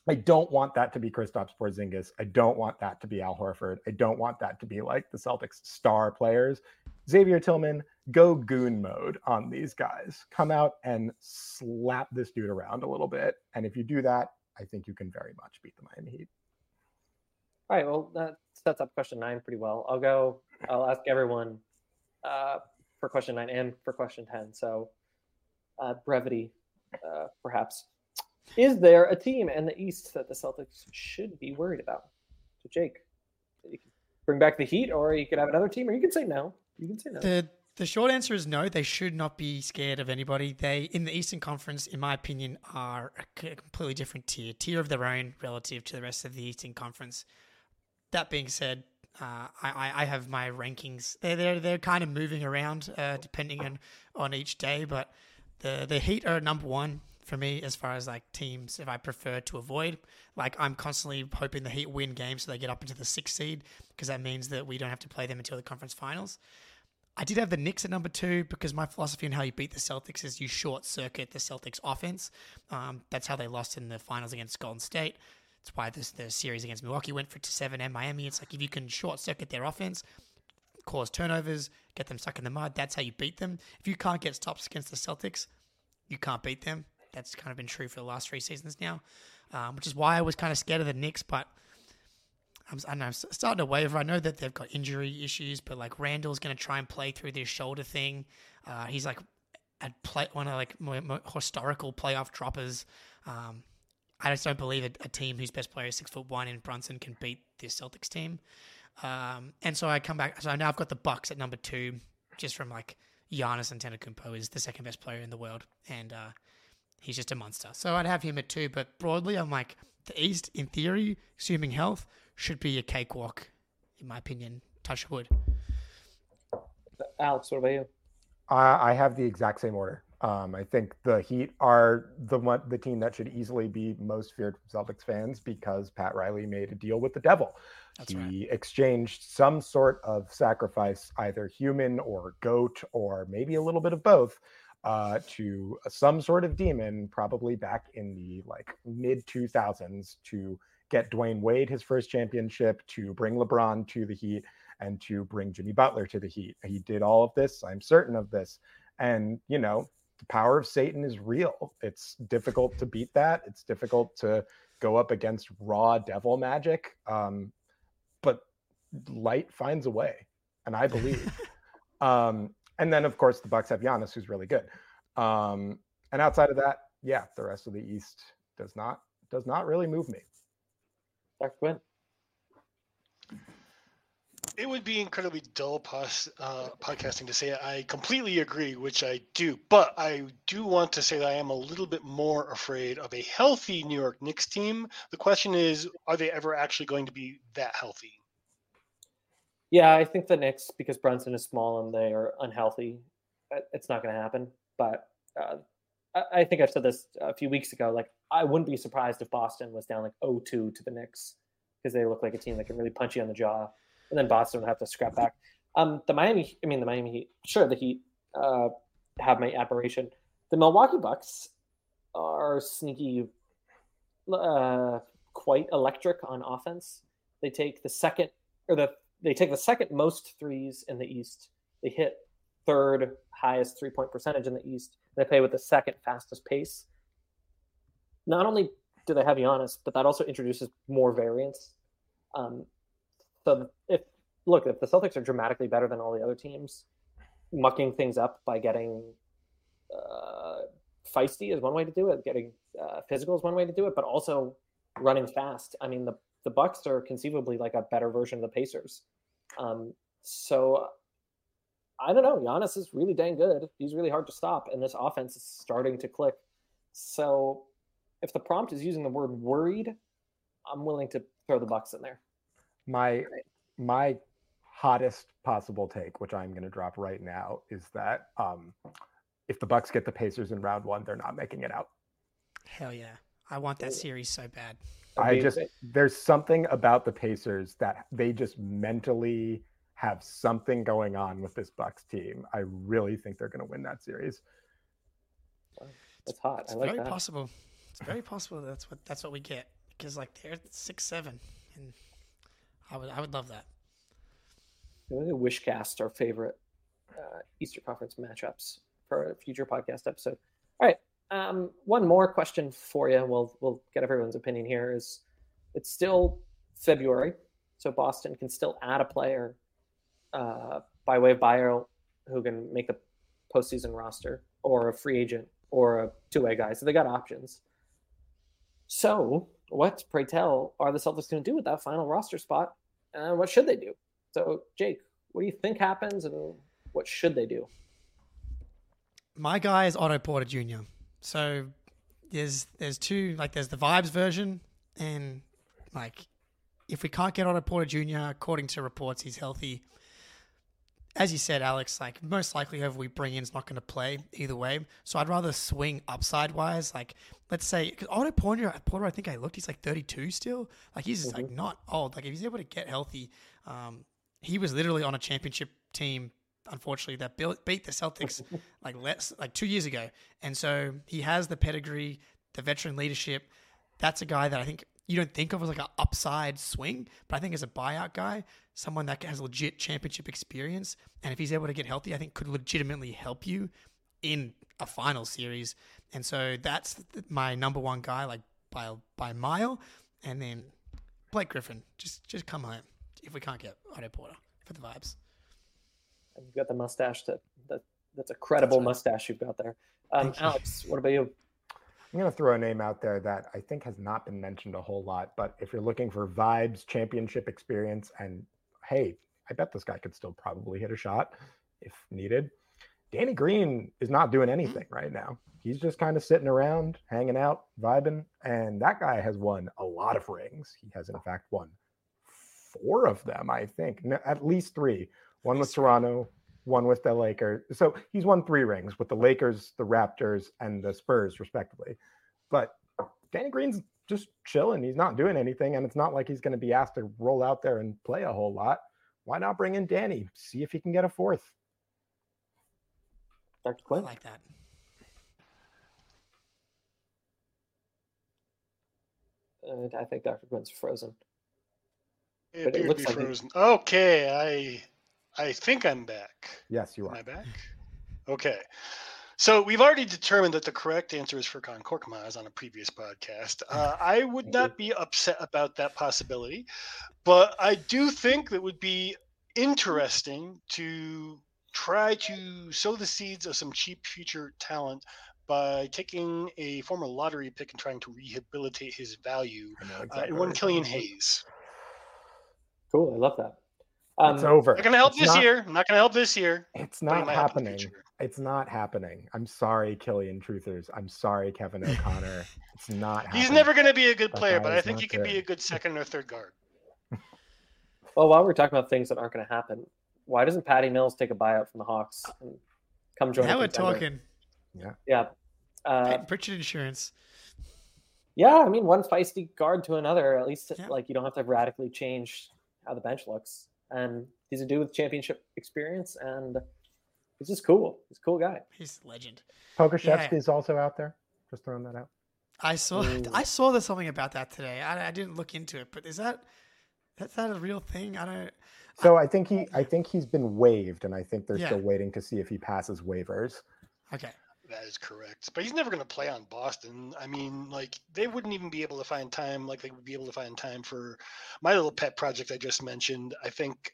I don't want that to be Kristaps Porzingis. I don't want that to be Al Horford. I don't want that to be like the Celtics star players. Xavier Tillman, go goon mode on these guys. Come out and slap this dude around a little bit. And if you do that, I think you can very much beat the Miami Heat. All right, well, that sets up question nine pretty well. I'll go, I'll ask everyone uh, for question nine and for question ten. So uh, brevity, uh, perhaps. Is there a team in the East that the Celtics should be worried about? So, Jake, you can bring back the Heat, or you could have another team, or you can say no. You can say no. The the short answer is no. They should not be scared of anybody. They, in the Eastern Conference, in my opinion, are a completely different tier, tier of their own relative to the rest of the Eastern Conference. That being said, uh, I, I have my rankings. They're, they're, they're kind of moving around uh, depending on, on each day, but the, the Heat are number one for me, as far as like teams, if I prefer to avoid, like I'm constantly hoping the Heat win games so they get up into the sixth seed because that means that we don't have to play them until the conference finals. I did have the Knicks at number two because my philosophy on how you beat the Celtics is you short circuit the Celtics offense. Um, that's how they lost in the finals against Golden State. That's why this the series against Milwaukee went for to seven and Miami. It's like if you can short circuit their offense, cause turnovers, get them stuck in the mud, that's how you beat them. If you can't get stops against the Celtics, you can't beat them. That's kind of been true for the last three seasons now, um, which is why I was kind of scared of the Knicks, but I'm, I don't know, I'm starting to waver. I know that they've got injury issues, but like Randall's going to try and play through this shoulder thing. Uh, he's like a play, one of like more, more historical playoff droppers. Um, I just don't believe a, a team whose best player is six foot one and Brunson can beat this Celtics team. Um, and so I come back. So now I've got the Bucks at number two, just from like Giannis Antetokounmpo is the second best player in the world. And, uh, he's just a monster. So I'd have him at two, but broadly, I'm like, the East, in theory, assuming health, should be a cakewalk, in my opinion. Touch wood. Alex, what about you? Uh, I have the exact same order. Um, I think the Heat are the one, the team that should easily be most feared from Celtics fans because Pat Riley made a deal with the devil. That's he right. exchanged some sort of sacrifice, either human or goat or maybe a little bit of both, uh to some sort of demon, probably back in the like mid two thousands, to get Dwayne Wade his first championship, to bring LeBron to the Heat, and to bring Jimmy Butler to the Heat. He did all of this. I'm certain of this. And, you know, the power of Satan is real. It's difficult to beat that. It's difficult to go up against raw devil magic. Um, but light finds a way. And I believe. um, and then, of course, the Bucks have Giannis, who's really good. Um, and outside of that, yeah, the rest of the East does not does not really move me. Doctor Quinn? It would be incredibly dull pos, uh, podcasting to say I completely agree, which I do. But I do want to say that I am a little bit more afraid of a healthy New York Knicks team. The question is, are they ever actually going to be that healthy? Yeah, I think the Knicks, because Brunson is small and they are unhealthy, it's not going to happen. But uh, I think I've said this a few weeks ago. Like, I wouldn't be surprised if Boston was down like oh two to the Knicks, because they look like a team that can really punch you on the jaw. And then Boston would have to scrap back. Um, the Miami, I mean, the Miami Heat, sure, the Heat uh, have my admiration. The Milwaukee Bucks are sneaky, uh, quite electric on offense. They take the second, or the they take the second most threes in the East. They hit third highest three-point percentage in the East. They play with the second fastest pace. Not only do they have Giannis, but that also introduces more variance. Um, So if look, if the Celtics are dramatically better than all the other teams, mucking things up by getting uh, feisty is one way to do it. Getting uh, physical is one way to do it, but also running fast. I mean, the, the Bucks are conceivably like a better version of the Pacers. Um, so I don't know. Giannis is really dang good. He's really hard to stop, and this offense is starting to click. So if the prompt is using the word worried, I'm willing to throw the Bucks in there. My my hottest possible take, which I'm going to drop right now, is that um, if the Bucks get the Pacers in round one, they're not making it out. Hell yeah. I want that series so bad. I just there's something about the Pacers that they just mentally have something going on with this Bucks team. I really think they're going to win that series. That's hot. It's I like very that. possible. It's very possible that's what that's what we get, because like they're six seven and I would, I would love that. Wishcast, our favorite uh, Easter Conference matchups for a future podcast episode. All right, um, one more question for you. We'll we'll get everyone's opinion here. Is it's still February, so Boston can still add a player uh, by way of bio who can make the postseason roster, or a free agent, or a two-way guy. So they got options. So what, pray tell, are the Celtics going to do with that final roster spot? And what should they do? So, Jake, what do you think happens, and what should they do? My guy is Otto Porter Junior So there's there's two, like there's the vibes version, and like if we can't get Otto Porter Junior, according to reports, he's healthy. As you said, Alex, like most likely whoever we bring in is not going to play either way. So I'd rather swing upside wise. Like, let's say, because Otto Porter, Porter, I think I looked, he's like thirty-two still. Like, he's just mm-hmm. like not old. Like, if he's able to get healthy, um, he was literally on a championship team, unfortunately, that built, beat the Celtics like less, like two years ago. And so he has the pedigree, the veteran leadership. That's a guy that I think you don't think of as like an upside swing, but I think as a buyout guy, someone that has legit championship experience, and if he's able to get healthy, I think could legitimately help you in a final series. And so that's my number one guy, like by by mile. And then Blake Griffin, just just come home if we can't get Otto Porter for the vibes. You've got the mustache that, that that's a credible that's right. mustache you've got there. Um, Alex, what about you? I'm going to throw a name out there that I think has not been mentioned a whole lot, but if you're looking for vibes, championship experience, and hey, I bet this guy could still probably hit a shot if needed. Danny Green is not doing anything right now. He's just kind of sitting around, hanging out, vibing, and that guy has won a lot of rings. He has, in fact, won four of them, I think, no, at least three. One with Toronto, one with the Lakers. So he's won three rings with the Lakers, the Raptors, and the Spurs, respectively. But Danny Green's just chilling. He's not doing anything, and it's not like he's going to be asked to roll out there and play a whole lot. Why not bring in Danny? See if he can get a fourth. Doctor Quinn? I like that. And I think Doctor Quinn's frozen. It but it looks like frozen. It... Okay, I I think I'm back. Yes, you are. Am I back? Okay. So we've already determined that the correct answer is Furkan Korkmaz on a previous podcast. Uh, I would not be upset about that possibility, but I do think that it would be interesting to try to sow the seeds of some cheap future talent by taking a former lottery pick and trying to rehabilitate his value. Exactly. Uh, and one Killian Hayes. Cool. I love that. Um, it's over. Not gonna help it's this not, year. I'm not gonna help this year. It's not happening. It's not happening. I'm sorry, Killian Truthers. I'm sorry, Kevin O'Connor. It's not happening. He's never gonna be a good player, but I think he could be a good second or third guard. Well, while we're talking about things that aren't gonna happen, why doesn't Patty Mills take a buyout from the Hawks and come join us? Now we're talking. Yeah. Yeah. Uh, Peyton Pritchard insurance. Yeah, I mean, one feisty guard to another. At least yeah. like you don't have to radically change how the bench looks. And he's a dude with championship experience, and he's just cool. He's a cool guy. He's a legend. Pokuševski yeah. is also out there. Just throwing that out. I saw. Ooh. I saw there's something about that today. I, I didn't look into it, but is that that's not a real thing? I don't. So I, I think he. I think he's been waived, and I think they're yeah. still waiting to see if he passes waivers. Okay. That is correct. But he's never going to play on Boston. I mean, like, they wouldn't even be able to find time like they would be able to find time for my little pet project I just mentioned. I think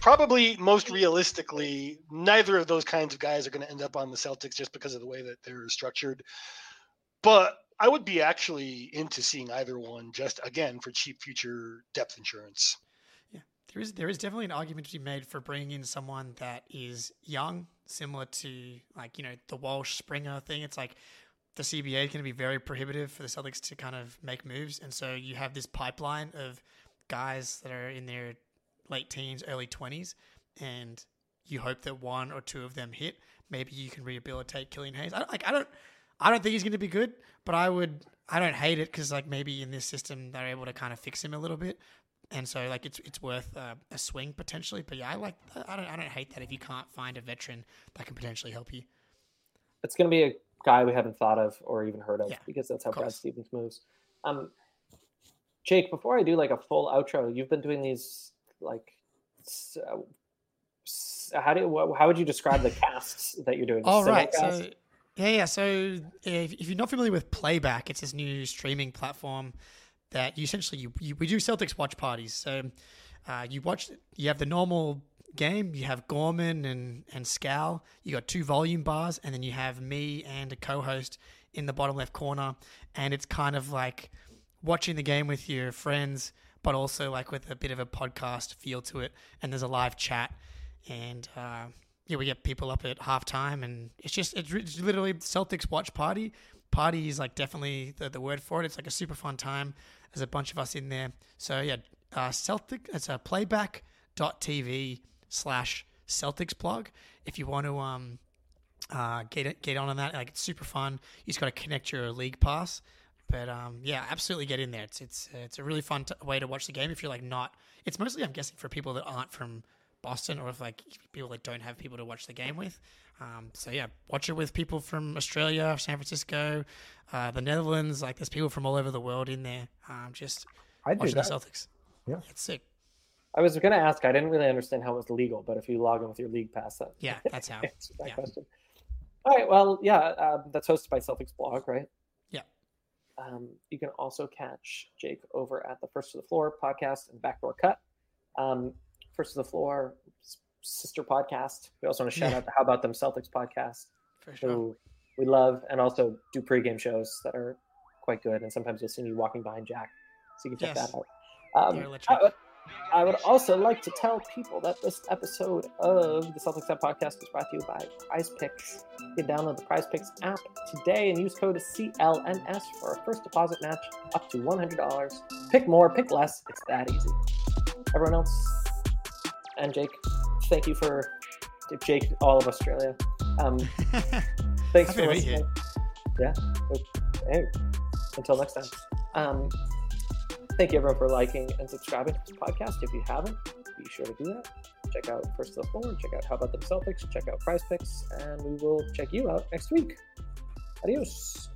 probably most realistically, neither of those kinds of guys are going to end up on the Celtics just because of the way that they're structured. But I would be actually into seeing either one just, again, for cheap future depth insurance. Yeah, there is there is definitely an argument to be made for bringing in someone that is young, similar to, like, you know, the Walsh Springer thing. It's like the C B A is going to be very prohibitive for the Celtics to kind of make moves. And so you have this pipeline of guys that are in their late teens, early twenties, and you hope that one or two of them hit. Maybe you can rehabilitate Killian Hayes. I, like, I don't I don't think he's going to be good, but I would I don't hate it because, like, maybe in this system they're able to kind of fix him a little bit. And so, like, it's it's worth uh, a swing potentially, but yeah, I like I don't I don't hate that if you can't find a veteran that can potentially help you. It's going to be a guy we haven't thought of or even heard of yeah, because that's how Brad Stevens moves. Um, Jake, before I do like a full outro, you've been doing these like so, so how do you, how would you describe the casts that you're doing? All right, so, yeah, yeah. So if, if you're not familiar with Playback, it's this new streaming platform that you essentially, you, you, we do Celtics watch parties. So uh, you watch, you have the normal game, you have Gorman and, and Scal, you got two volume bars, and then you have me and a co-host in the bottom left corner. And it's kind of like watching the game with your friends, but also like with a bit of a podcast feel to it. And there's a live chat. And uh, yeah, we get people up at halftime, and it's just, it's, it's literally Celtics watch party. Party is like definitely the, the word for it. It's like a super fun time. There's a bunch of us in there. So yeah, uh, Celtic. It's a playback dot t v slash Celtics blog. If you want to um uh get it, get on on that, like it's super fun. You just got to connect your league pass. But um yeah, absolutely get in there. It's it's uh, it's a really fun t- way to watch the game if you're like not. It's mostly, I'm guessing, for people that aren't from Boston, or if like people that don't have people to watch the game with. Um, so yeah, watch it with people from Australia, San Francisco, uh, the Netherlands. Like there's people from all over the world in there. Um, just I'd watching the Celtics. Yeah, it's sick. I was going to ask. I didn't really understand how it was legal, but if you log in with your league pass, that yeah, that's how. Answers that yeah. question. All right. Well, yeah, uh, that's hosted by Celtics Blog, right? Yeah. Um, you can also catch Jake over at the First to the Floor podcast and Backdoor Cut. Um, First to the Floor sister podcast. We also want to shout yeah. out the How About Them Celtics podcast, for sure, who we love, and also do pregame shows that are quite good. And sometimes you'll see me walking behind Jack, so you can check yes. that out. Um, I, would, I would also like to tell people that this episode of the Celtics Up podcast is brought to you by Prize Picks. You can download the Prize Picks app today and use code C L N S for a first deposit match up to one hundred dollars. Pick more, pick less. It's that easy. Everyone else. And Jake, thank you for Jake, all of Australia. Um, thanks for listening. Yeah. Hey, until next time. Um, thank you everyone for liking and subscribing to this podcast. If you haven't, be sure to do that. Check out First to the Floor. Check out How About Them Celtics. Check out Prize Picks, and we will check you out next week. Adios.